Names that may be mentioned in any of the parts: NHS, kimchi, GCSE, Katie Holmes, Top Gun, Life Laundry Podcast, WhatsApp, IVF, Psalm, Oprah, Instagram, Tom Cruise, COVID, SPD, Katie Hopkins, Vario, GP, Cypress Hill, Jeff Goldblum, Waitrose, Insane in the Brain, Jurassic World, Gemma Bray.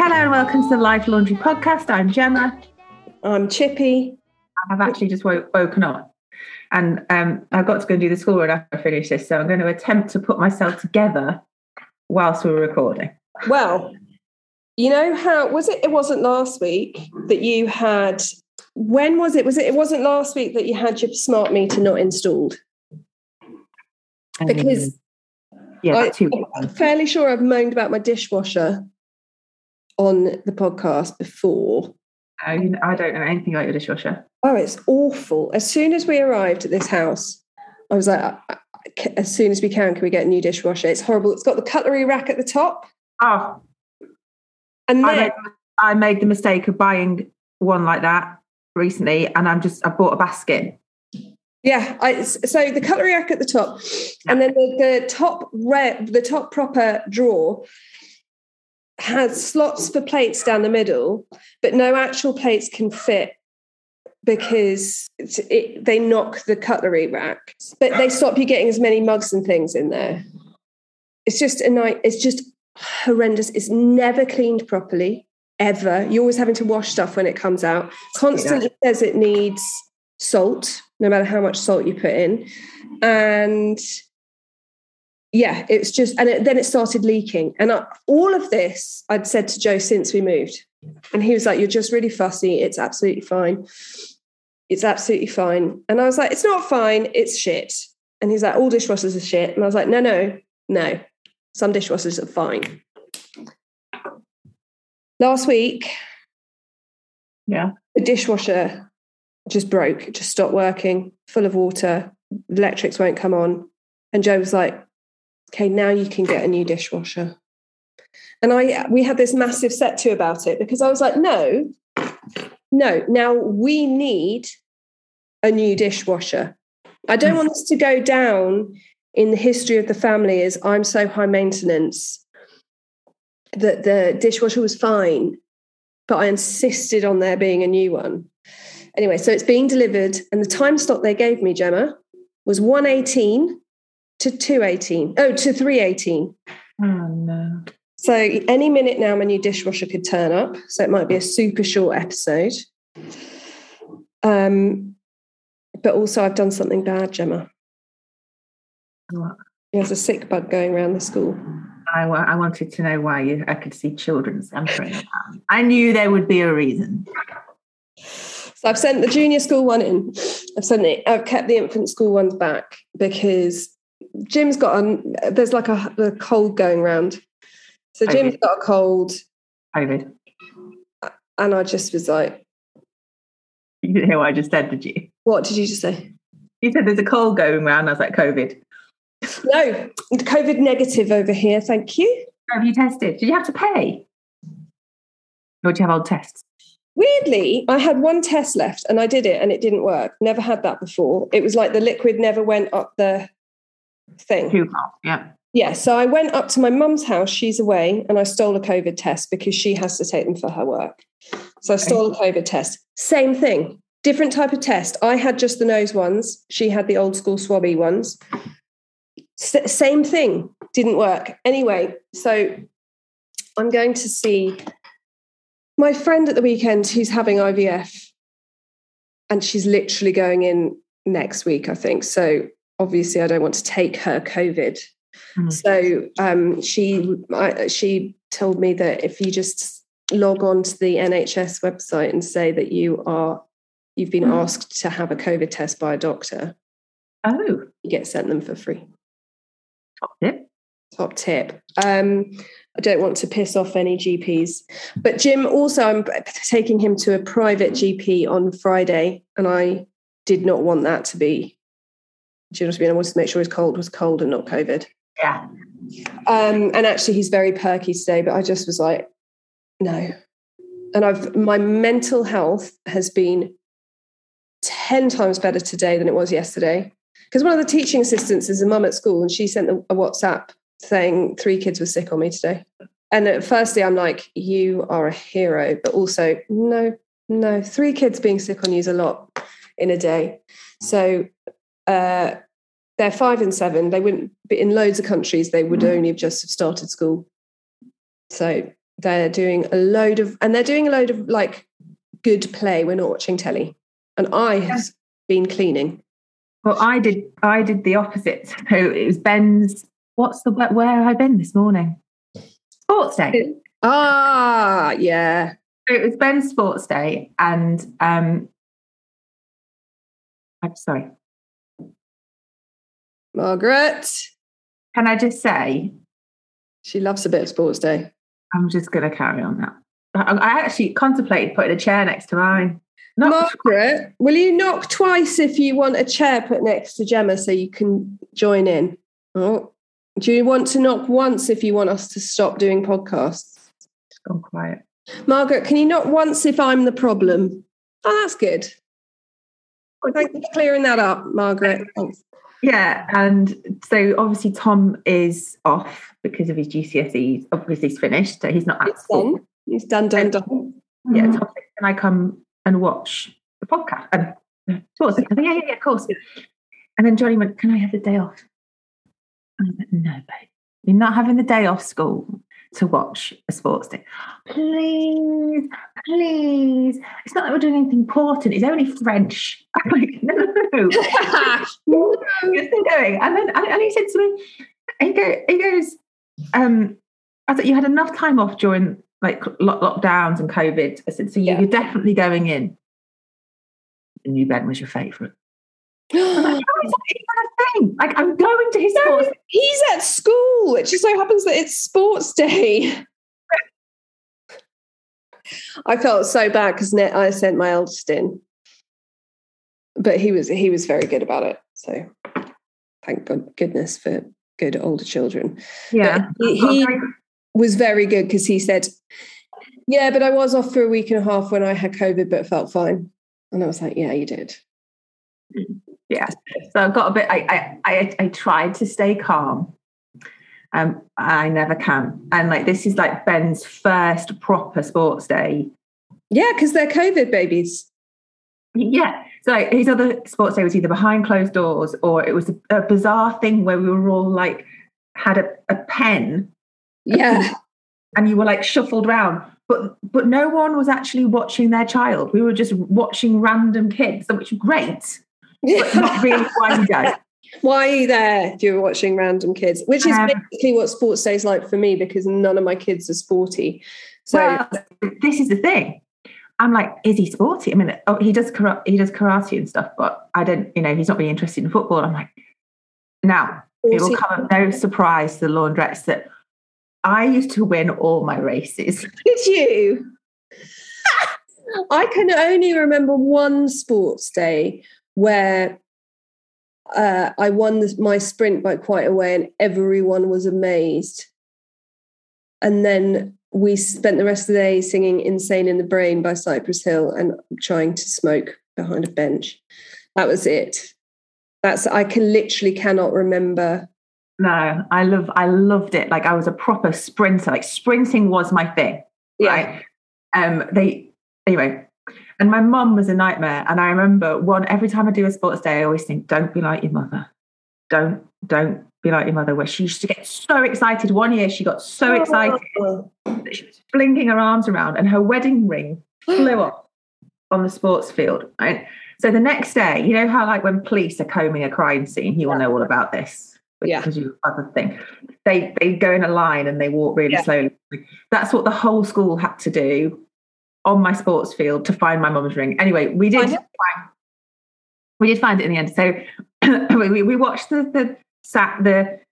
Hello and welcome to the Life Laundry Podcast. I'm Gemma. I'm Chippy. I've actually just woken up and I've got to go and do the school run after I finish this, so I'm going to attempt to put myself together whilst we're recording. Well, you know how, was it? It wasn't last week that you had, when was it? It wasn't last week that you had your smart meter not installed? Because I'm fairly sure I've moaned about my dishwasher on the podcast before. I don't know anything about your dishwasher. Oh, it's awful. As soon as we arrived at this house, I was like, as soon as we can we get a new dishwasher? It's horrible. It's got the cutlery rack at the top. Oh. And then I made the mistake of buying one like that recently, and I bought a basket. Yeah, so the cutlery rack at the top, and then the top proper drawer has slots for plates down the middle, but no actual plates can fit because they knock the cutlery rack. But they stop you getting as many mugs and things in there. It's just it's just horrendous. It's never cleaned properly, ever. You're always having to wash stuff when it comes out. Constantly says it needs salt, no matter how much salt you put in. And yeah, it's just, and then it started leaking. And all of this I'd said to Joe since we moved. And he was like, you're just really fussy. It's absolutely fine. It's absolutely fine. And I was like, it's not fine. It's shit. And he's like, all dishwashers are shit. And I was like, no. Some dishwashers are fine. Last week, the dishwasher just broke. It just stopped working, full of water. Electrics won't come on. And Joe was like, okay, now you can get a new dishwasher. And we had this massive set to about it because I was like, no, now we need a new dishwasher. I don't want us to go down in the history of the family as I'm so high maintenance that the dishwasher was fine, but I insisted on there being a new one. Anyway, so it's being delivered, and the time slot they gave me, Gemma, was 1:18 to 2:18. Oh, to 3:18. Oh, no. So any minute now, my new dishwasher could turn up. So it might be a super short episode. But also I've done something bad, Gemma. What? There's a sick bug going around the school. I wanted to know why I could see children scampering around. I knew there would be a reason. So I've sent the junior school one in. I've kept the infant school ones back because Jim's got there's like a cold going around. So Jim's got a cold. COVID. And I just was like... You didn't hear what I just said, did you? What did you just say? You said there's a cold going around. I was like, COVID. No, COVID negative over here, thank you. Have you tested? Did you have to pay? Or do you have old tests? Weirdly, I had one test left and I did it and it didn't work. Never had that before. It was like the liquid never went up the thing. Too far, yeah. Yeah, so I went up to my mum's house, she's away, and I stole a COVID test because she has to take them for her work. So I stole a COVID test. Same thing, different type of test. I had just the nose ones. She had the old school swabby ones. Same thing, didn't work. Anyway, so I'm going to see my friend at the weekend who's having IVF, and she's literally going in next week, I think. So obviously I don't want to take her COVID. Mm-hmm. So she told me that if you just log on to the NHS website and say that you've been asked to have a COVID test by a doctor, you get sent them for free. Top tip. I don't want to piss off any GPs. But Jim also, I'm taking him to a private GP on Friday, and I did not want that to be. Do you know what I mean? I wanted to make sure his cold was cold and not COVID. Yeah. And actually, he's very perky today, but I just was like, no. And my mental health has been 10 times better today than it was yesterday. Because one of the teaching assistants is a mum at school, and she sent a WhatsApp saying 3 kids were sick on me today. And firstly, I'm like, you are a hero. But also, no, 3 kids being sick on you is a lot in a day. So they're 5 and 7. They wouldn't be in loads of countries. They would only have just started school. So They're doing a load of, and they're doing a load of like good play. We're not watching telly. And I have been cleaning. Well, I did the opposite. So it was Ben's, where have I been this morning? Sports day. Ah, yeah. So it was Ben's sports day. And I'm sorry. Margaret. Can I just say? She loves a bit of sports day. I'm just going to carry on that. I actually contemplated putting a chair next to mine. Margaret, will you knock twice if you want a chair put next to Gemma so you can join in? Oh. Do you want to knock once if you want us to stop doing podcasts? Just gone quiet. Margaret, can you knock once if I'm the problem? Oh, that's good. Thank you for clearing that up, Margaret. Thanks. Yeah, and so obviously Tom is off because of his GCSEs. Obviously he's finished, so he's not at school. He's done. Yeah, Tom said, can I come and watch the podcast? Yeah, of course. And then Johnny went, can I have the day off? And I went, no, babe. You're not having the day off school to watch a sports day. Please. It's not that we're doing anything important. It's only French. I'm like, no. No, you're still going. And then and he said to me, he goes, I thought you had enough time off during like lockdowns and COVID. I said, so you're definitely going in. The new Ben was your favourite. Like, I'm going to his sports. He's at school. It just so happens that it's sports day. I felt so bad because I sent my eldest in, but he was very good about it. So thank goodness for good older children. Yeah, he was very good because he said, "Yeah, but I was off for a week and a half when I had COVID, but felt fine." And I was like, "Yeah, you did." Yeah, so I've got a bit. I tried to stay calm. I never can. And like this is like Ben's first proper sports day. Yeah, because they're COVID babies. Yeah. So like, his other sports day was either behind closed doors or it was a bizarre thing where we were all like had a pen. Yeah. And you were like shuffled round. But no one was actually watching their child. We were just watching random kids, which was great. But not really wind up. Why are you there if you're watching random kids? Which is basically what sports day is like for me because none of my kids are sporty. So well, this is the thing. I'm like, is he sporty? I mean, he does karate and stuff, but I don't, he's not really interested in football. I'm like, now, it will come as no surprise to the laundrettes that I used to win all my races. Did you? I can only remember one sports day where I won my sprint by quite a way and everyone was amazed. And then we spent the rest of the day singing Insane in the Brain by Cypress Hill and trying to smoke behind a bench. That was it. I cannot remember. No, I loved it. Like I was a proper sprinter. Like sprinting was my thing. Yeah. Right? Anyway. And my mum was a nightmare. And I remember every time I do a sports day, I always think, don't be like your mother. Don't be like your mother, where she used to get so excited. One year she got so excited that she was flinging her arms around and her wedding ring flew off on the sports field. Right? So the next day, you know how like when police are combing a crime scene, you all know all about this. Because you other thing. They go in a line and they walk really slowly. That's what the whole school had to do on my sports field to find my mum's ring. Anyway, we did find it in the end. So we watched the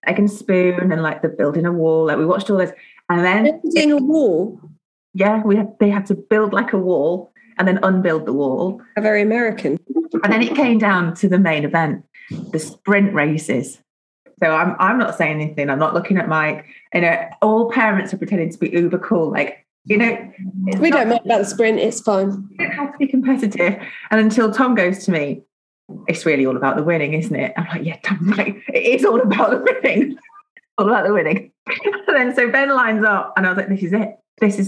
egg and spoon and like the building a wall. Like we watched all this, and then building a wall. Yeah, they had to build like a wall and then unbuild the wall. A very American. And then it came down to the main event, the sprint races. So I'm not saying anything. I'm not looking at Mike. All parents are pretending to be uber cool. Like. We don't mind about the sprint, it's fine. You don't have to be competitive. And until Tom goes to me, it's really all about the winning, isn't it? I'm like, yeah, Tom, like, it is all about the winning. All about the winning. And then so Ben lines up and I was like, this is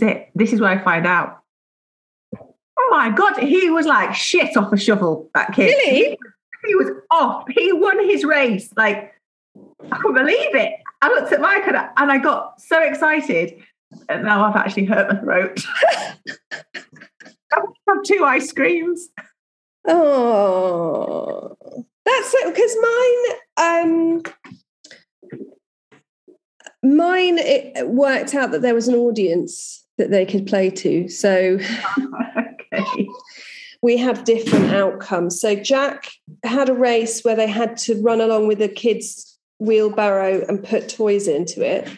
it. This is where I find out. Oh my God, he was like shit off a shovel, that kid. Really? He was off. He won his race. Like, I couldn't believe it. I looked at Mike and I got so excited. And now I've actually hurt my throat. I've had 2 ice creams. Oh, that's it. Because mine, it worked out that there was an audience that they could play to. So okay. We have different outcomes. So Jack had a race where they had to run along with a kid's wheelbarrow and put toys into it.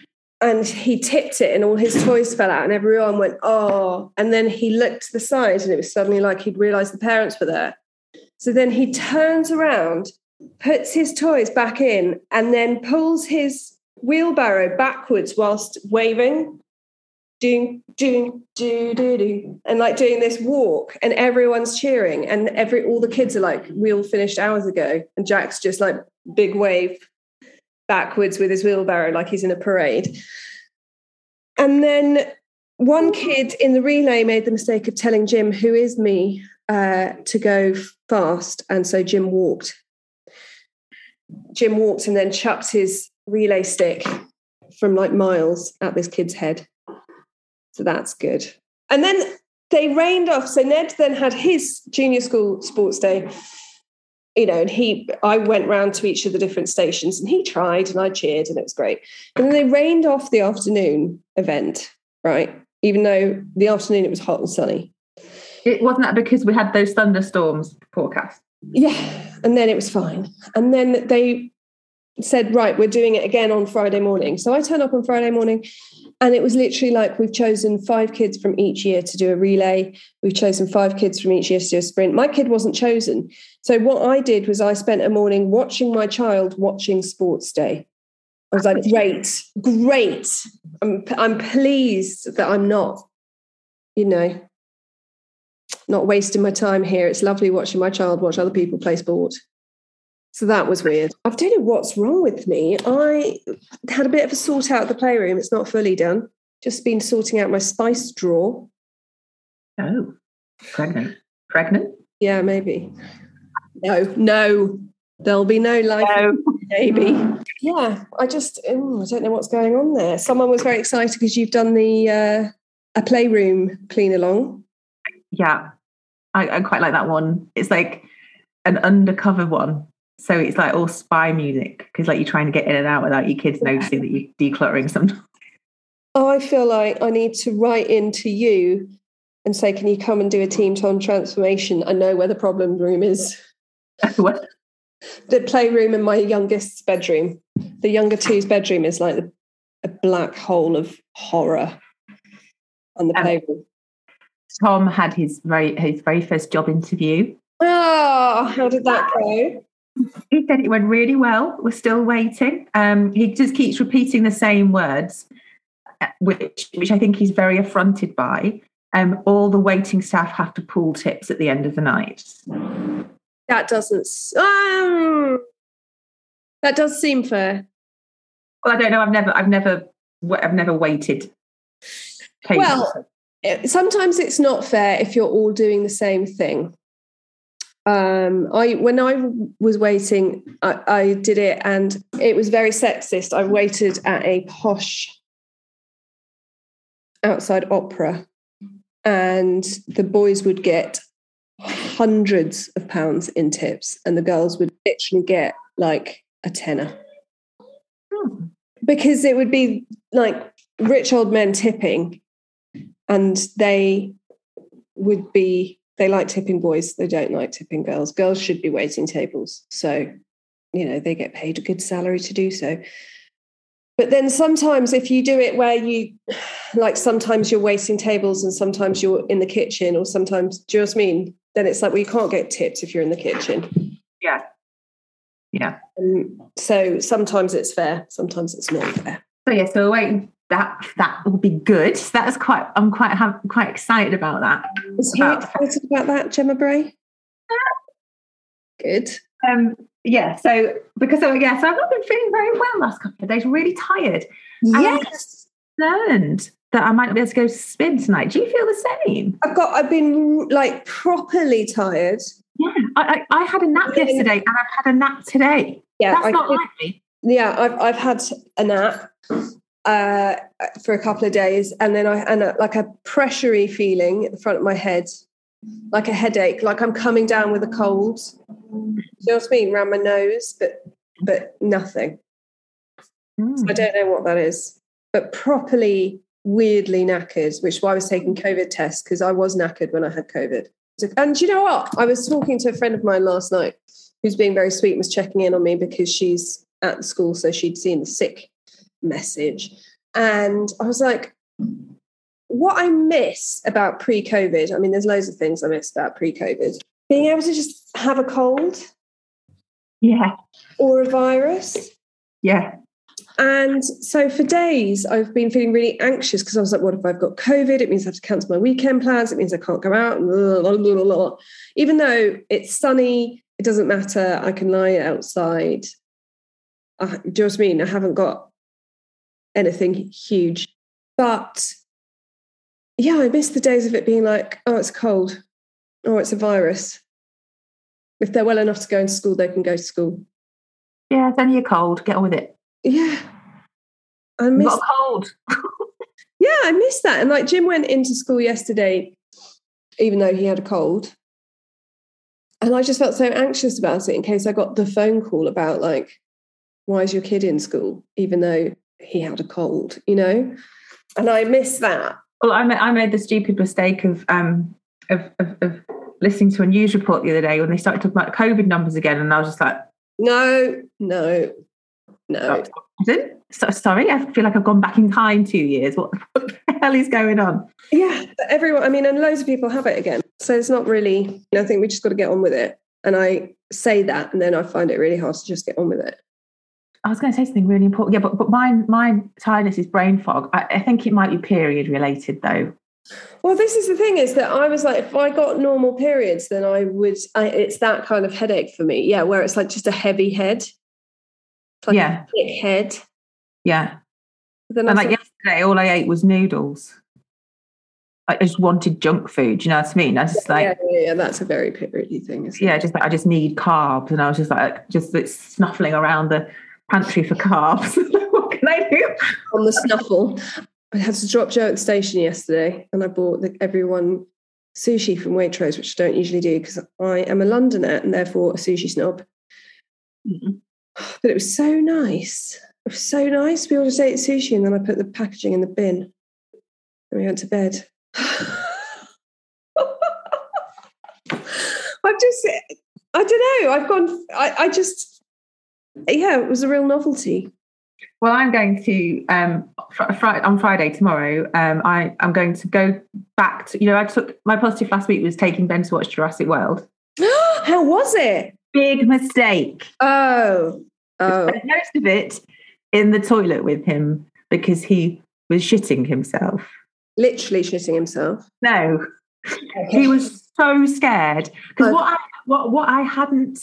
And he tipped it and all his toys fell out and everyone went, oh. And then he looked to the side and it was suddenly like he'd realised the parents were there. So then he turns around, puts his toys back in and then pulls his wheelbarrow backwards whilst waving. Do, do, do, do, do. And like doing this walk and everyone's cheering and all the kids are like, we all finished hours ago. And Jack's just like big wave backwards with his wheelbarrow like he's in a parade. And then one kid in the relay made the mistake of telling Jim, who is me, to go fast, and so Jim walked and then chucked his relay stick from like miles at this kid's head. So that's good. And then they rained off. So Ned then had his junior school sports day. You know, and I went round to each of the different stations and he tried and I cheered and it was great. And then they rained off the afternoon event, right? Even though the afternoon it was hot and sunny. It wasn't that because we had those thunderstorms forecast. Yeah. And then it was fine. And then they said, right, we're doing it again on Friday morning. So I turn up on Friday morning and it was literally like, we've chosen 5 kids from each year to do a relay. We've chosen 5 kids from each year to do a sprint. My kid wasn't chosen. So what I did was I spent a morning watching my child watching sports day. I was like, great. I'm pleased that I'm not, you know, not wasting my time here. It's lovely watching my child watch other people play sport. So that was weird. I don't know what's wrong with me. I had a bit of a sort out of the playroom. It's not fully done. Just been sorting out my spice drawer. Oh, pregnant. Pregnant? Yeah, maybe. No. There'll be no life. No. Maybe. Yeah, I don't know what's going on there. Someone was very excited because you've done the a playroom clean along. Yeah, I quite like that one. It's like an undercover one. So it's like all spy music because like you're trying to get in and out without your kids noticing that you're decluttering something. Oh, I feel like I need to write into you and say, can you come and do a Team Tom transformation? I know where the problem room is. What? The playroom in my youngest's bedroom. The younger two's bedroom is like a black hole of horror on the playroom. Tom had his very first job interview. Oh, how did that go? He said it went really well. We're still waiting. He just keeps repeating the same words, which I think he's very affronted by. All the waiting staff have to pull tips at the end of the night. That does seem fair. Well, I don't know. I've never waited. Well, sometimes it's not fair if you're all doing the same thing. When I was waiting, I did it and it was very sexist. I waited at a posh outside Oprah and the boys would get hundreds of pounds in tips and the girls would literally get like a tenner. Hmm. Because it would be like rich old men tipping and they like tipping boys. They don't like tipping girls. Girls should be waiting tables. So, you know, they get paid a good salary to do so. But then sometimes if you do it where you, like sometimes you're waiting tables and sometimes you're in the kitchen or sometimes, do you know what I mean? Then it's like, well, you can't get tipped if you're in the kitchen. Yeah. Yeah. So sometimes it's fair. Sometimes it's not fair. So yeah, so waiting. That will be good. That's quite. I'm quite excited about that. Is you excited about that, Gemma Bray? Good. Yeah. So because I've not been feeling very well last couple of days. Really tired. Yes. I'm concerned that I might not be able to go to spin tonight. Do you feel the same? I've been like properly tired. Yeah. I had a nap yesterday and I've had a nap today. Yeah. That's not like me. Yeah. I've had a nap. for a couple of days, and then like a pressury feeling at the front of my head, like a headache, like I'm coming down with a cold. Do you know what I mean? Around my nose, but nothing. So I don't know what that is, but properly weirdly knackered, which is why I was taking COVID tests, because I was knackered when I had COVID. And do you know what? I was talking to a friend of mine last night who's being very sweet, was checking in on me because she's at the school, so she'd seen the sick message. And I was like, what I miss about pre-COVID, I mean, there's loads of things I miss about pre-COVID, being able to just have a cold. Yeah. Or a virus. Yeah. And so for days, I've been feeling really anxious because I was like, what if I've got COVID? It means I have to cancel my weekend plans. It means I can't go out. Blah, blah, blah, blah. Even though it's sunny, it doesn't matter. I can lie outside. Do you know what I mean? I haven't got anything huge. But yeah, I miss the days of it being like, oh, it's cold. Oh, it's a virus. If they're well enough to go into school, they can go to school. Yeah, it's only a cold. Get on with it. Yeah. I miss got cold. Yeah, I miss that. And like Jim went into school yesterday, even though he had a cold. And I just felt so anxious about it in case I got the phone call about like, why is your kid in school, even though he had a cold, you know? And I miss that. Well, I made the stupid mistake of listening to a news report the other day when they started talking about COVID numbers again, and I was just like, No. Sorry, I feel like I've gone back in time 2 years. What the hell is going on? Yeah, everyone, I mean, and loads of people have it again. So it's not really, you know, I think we just got to get on with it. And I say that, and then I find it really hard to just get on with it. I was going to say something really important. Yeah, but my tiredness is brain fog. I think it might be period related, though. Well, this is the thing, is that I was like, if I got normal periods, then it's that kind of headache for me. Yeah, where it's like just a heavy head. Like yeah. A thick head. Yeah. Then and like yesterday, all I ate was noodles. I just wanted junk food. Do you know what I mean? I just yeah, that's a very periody thing, isn't it? Yeah, just like I just need carbs, and I was just like snuffling around the pantry for carbs. What can I do? On the snuffle. I had to drop Joe at the station yesterday, and I bought everyone sushi from Waitrose, which I don't usually do because I am a Londoner and therefore a sushi snob. Mm-hmm. But it was so nice. It was so nice to be able to ate sushi, and then I put the packaging in the bin and we went to bed. I don't know. It was a real novelty. Well, I'm going to, on Friday tomorrow, I'm going to go back to, I took, my positive last week was taking Ben to watch Jurassic World. How was it? Big mistake. Oh. I spent most of it in the toilet with him because he was shitting himself. Literally shitting himself? No. Okay. He was so scared. Because what I hadn't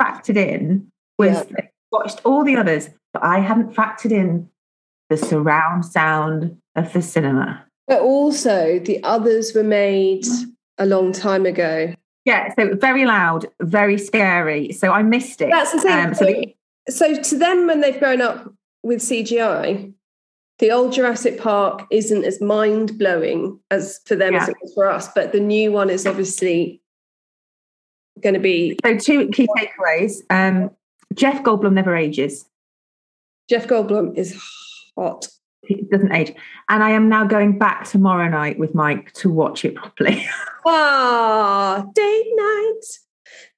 factored in was I watched all the others, but I hadn't factored in the surround sound of the cinema. But also the others were made a long time ago. Yeah, so very loud, very scary. So I missed it. That's the thing. So to them, when they've grown up with CGI, the old Jurassic Park isn't as mind-blowing as for them as it was for us. But the new one is obviously going to be... So two key takeaways. Jeff Goldblum never ages. Jeff Goldblum is hot. He doesn't age. And I am now going back tomorrow night with Mike to watch it properly. Ah, date night.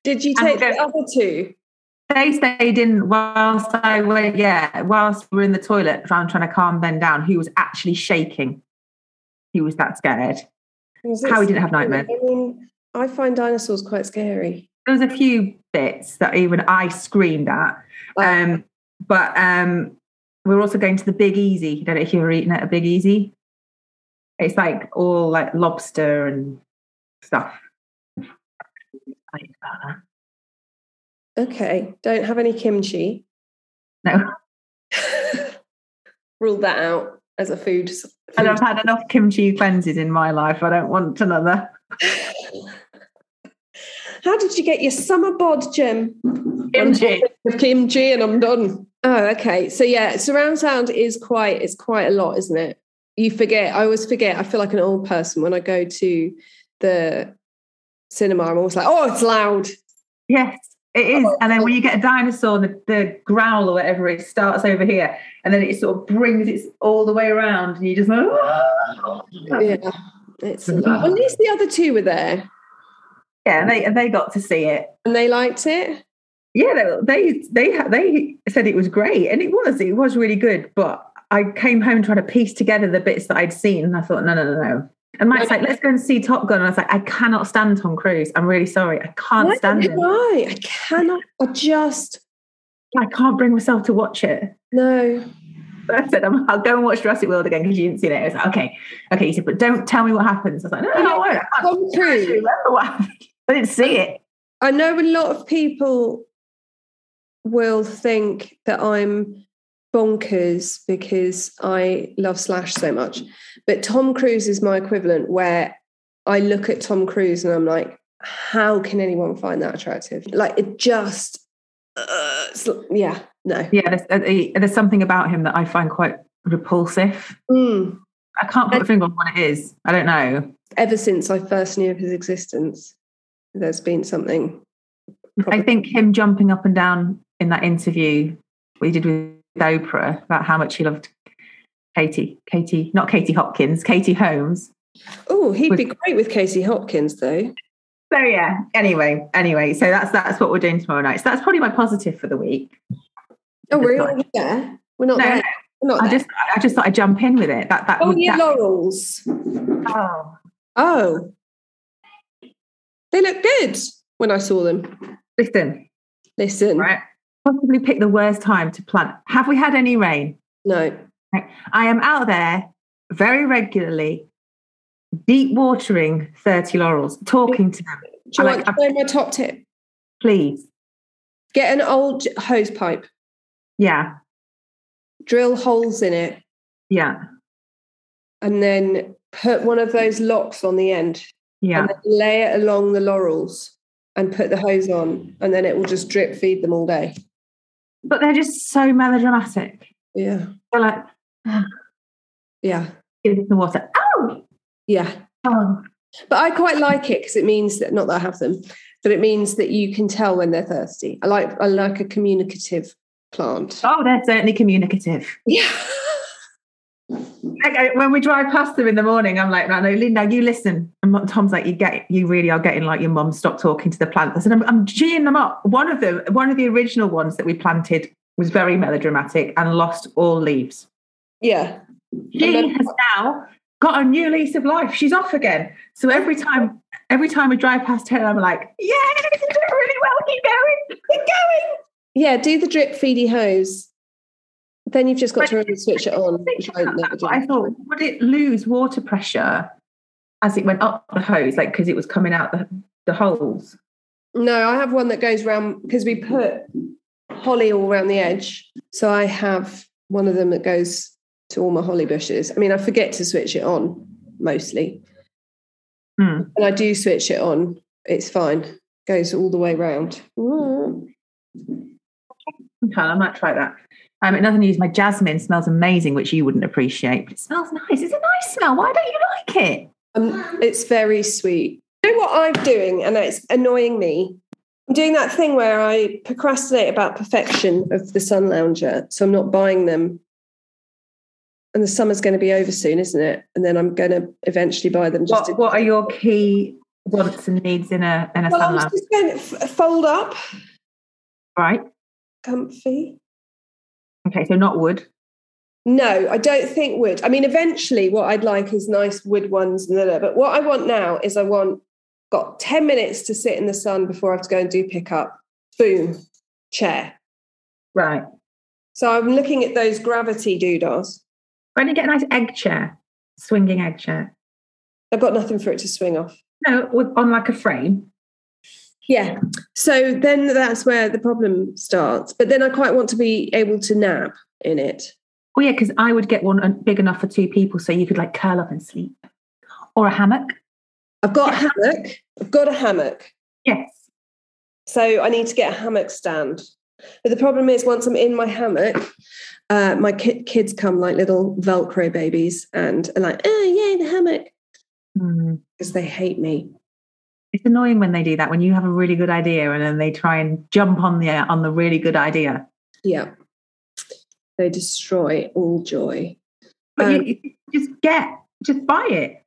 Did you take the other two? They stayed in whilst we were in the toilet trying to calm Ben down. He was actually shaking. He was that scared. How he didn't have nightmares. I mean, I find dinosaurs quite scary. There was a few bits that even I screamed at. But we're also going to the Big Easy. I don't know if you've ever eaten at a Big Easy. It's like all like lobster and stuff. Okay. Don't have any kimchi. No. Rule that out as a food. And I've had enough kimchi cleanses in my life. I don't want another. How did you get your summer bod, Jim? Kimchi. Kimchi, and I'm done. Oh, okay. So yeah, surround sound is quite a lot, isn't it? You forget. I always forget. I feel like an old person when I go to the cinema. I'm always like, oh, it's loud. Yes, it is. Oh, and then when you get a dinosaur, the growl or whatever, it starts over here, and then it sort of brings it all the way around, and you just go, oh. Yeah. It's at least the other two were there. Yeah, they got to see it, and they liked it. Yeah, they said it was great, and it was really good. But I came home trying to piece together the bits that I'd seen, and I thought, no. And Mike's like, let's go and see Top Gun. And I was like, I cannot stand Tom Cruise. I'm really sorry. I can't stand him. Why? I cannot. I can't bring myself to watch it. No. So I said, I'll go and watch Jurassic World again because you didn't see it. I was like, okay. He said, but don't tell me what happens. I was like, no, I don't remember what happened. I didn't see it. I know a lot of people will think that I'm bonkers because I love Slash so much. But Tom Cruise is my equivalent, where I look at Tom Cruise and I'm like, how can anyone find that attractive? Like, it just... there's something about him that I find quite repulsive. I can't put my finger on what it is. I don't know. Ever since I first knew of his existence, there's been something. I think him jumping up and down in that interview we did with Oprah about how much he loved Katie Holmes. Oh, he'd be great with Katie Hopkins though. So yeah, anyway, so that's what we're doing tomorrow night. So that's probably my positive for the week. Oh, we're not there. We're not there. We're not there. I just thought I'd jump in with it. Your laurels. Oh. They look good when I saw them. Listen. Right. Possibly pick the worst time to plant. Have we had any rain? No. Right. I am out there very regularly, deep watering 30 laurels, talking to them. Do you want to know my top tip? Please. Get an old hose pipe. Yeah. Drill holes in it. Yeah. And then put one of those locks on the end. Yeah. And then lay it along the laurels and put the hose on, and then it will just drip feed them all day. But they're just so melodramatic. Yeah. They're like, yeah. Give them some water. Ow! Yeah. But I quite like it because it means that, not that I have them, but it means that you can tell when they're thirsty. I like a communicative plant. Oh, they're certainly communicative. Yeah. Like, when we drive past them in the morning, I'm like, no, Linda, you listen. And Tom's like, you really are getting like your mum. Stop talking to the plants. I said, I'm geeing them up. One of the original ones that we planted was very melodramatic and lost all leaves. Yeah. She has now got a new lease of life. She's off again. So every time we drive past her, I'm like, yeah, you're doing really well. Keep going. Yeah, do the drip feedy hose. Then you've just got to really switch it on. I thought, would it lose water pressure as it went up the hose, like because it was coming out the holes? No, I have one that goes round because we put holly all around the edge. So I have one of them that goes to all my holly bushes. I mean, I forget to switch it on mostly. And I do switch it on. It's fine. Goes all the way round. Okay, I might try that. Another news, my jasmine smells amazing, which you wouldn't appreciate, but it smells nice. It's a nice smell. Why don't you like it? It's very sweet. You know what I'm doing, and it's annoying me? I'm doing that thing where I procrastinate about perfection of the sun lounger, so I'm not buying them. And the summer's going to be over soon, isn't it? And then I'm going to eventually buy them. What are your key wants and needs in a sun lounger? I'm just going to fold up. Right. Comfy. Okay, so not wood. No, I don't think wood. I mean, eventually what I'd like is nice wood ones. But what I want now is got 10 minutes to sit in the sun before I have to go and do pickup. Boom, chair. Right. So I'm looking at those gravity doodahs. Why don't you get a nice egg chair, swinging egg chair? I've got nothing for it to swing off. No, on like a frame. Yeah, so then that's where the problem starts. But then I quite want to be able to nap in it. Oh, yeah, because I would get one big enough for two people so you could, like, curl up and sleep. Or a hammock. I've got a hammock. Yes. So I need to get a hammock stand. But the problem is, once I'm in my hammock, my kids come like little Velcro babies and are like, oh, yay, the hammock. Because they hate me. It's annoying when they do that, when you have a really good idea and then they try and jump on the really good idea. Yeah. They destroy all joy. But you just buy it.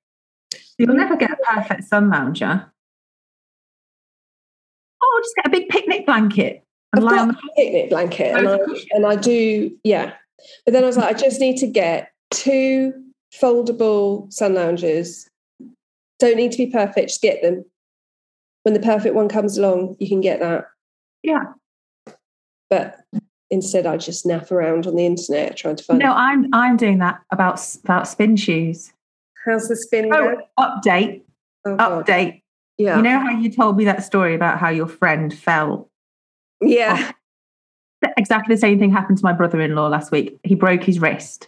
You'll never get a perfect sun lounger. Oh, just get a big picnic blanket. And I've got a picnic blanket and I do, yeah. But then I was like, I just need to get 2 foldable sun loungers. Don't need to be perfect, just get them. When the perfect one comes along, you can get that. Yeah. But instead, I just naff around on the internet trying to find. No, I'm doing that about spin shoes. How's the spin? Oh, update. Oh, update. Yeah. You know how you told me that story about how your friend fell? Yeah. Oh, exactly the same thing happened to my brother-in-law last week. He broke his wrist.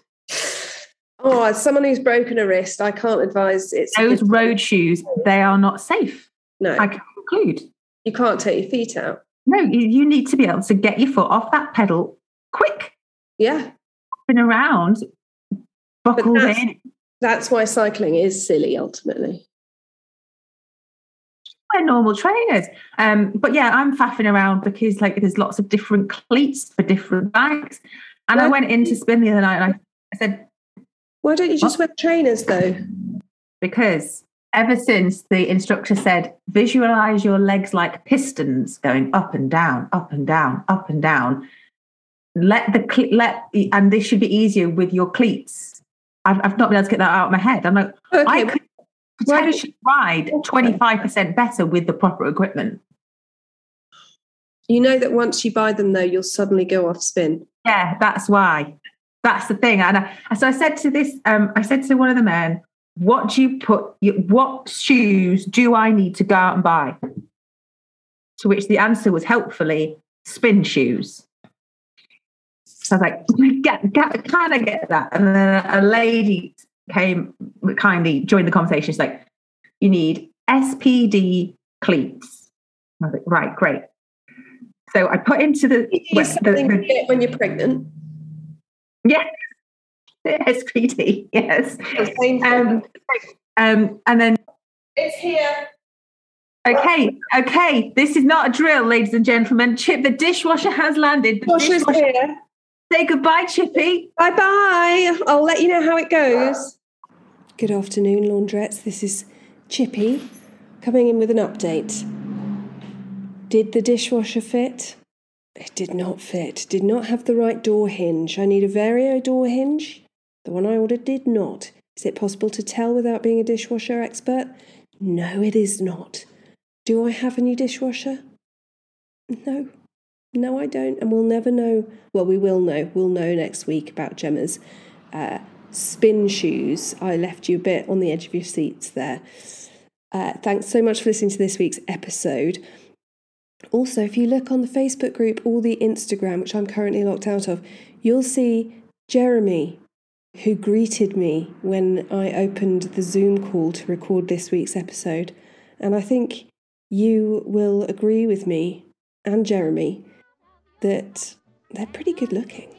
Oh, as someone who's broken a wrist, I can't advise it. Those road shoes, they are not safe. No. I can conclude. You can't take your feet out. No, you need to be able to get your foot off that pedal quick. Yeah. Hopping around, buckled in. That's why cycling is silly, ultimately. We're normal trainers. But yeah, I'm faffing around because like there's lots of different cleats for different bags. And I went in to spin the other night and I said, why don't you just wear trainers though? Because ever since the instructor said, visualize your legs like pistons going up and down, up and down, up and down. And this should be easier with your cleats. I've not been able to get that out of my head. I'm like, okay, I could potentially ride 25% better with the proper equipment. You know that once you buy them though, you'll suddenly go off spin. Yeah, that's why. That's the thing. And so I said to one of the men, what shoes do I need to go out and buy? To which the answer was helpfully spin shoes. So I was like, can I get that? And then a lady came, kindly joined the conversation. She's like, you need SPD cleats. And I was like, right, great. So I put into the... you get when you're pregnant. Yes, SPD, yes. And then... It's here. Okay, this is not a drill, ladies and gentlemen. Chip, the dishwasher has landed. The dishwasher's here. Say goodbye, Chippy. Bye-bye. I'll let you know how it goes. Good afternoon, Laundrettes. This is Chippy coming in with an update. Did the dishwasher fit? It did not fit. Did not have the right door hinge. I need a Vario door hinge. The one I ordered did not. Is it possible to tell without being a dishwasher expert? No, it is not. Do I have a new dishwasher? No. No, I don't. And we'll never know. Well, we will know. We'll know next week about Gemma's spin shoes. I left you a bit on the edge of your seats there. Thanks so much for listening to this week's episode. Also, if you look on the Facebook group or the Instagram, which I'm currently locked out of, you'll see Jeremy, who greeted me when I opened the Zoom call to record this week's episode. And I think you will agree with me and Jeremy that they're pretty good looking.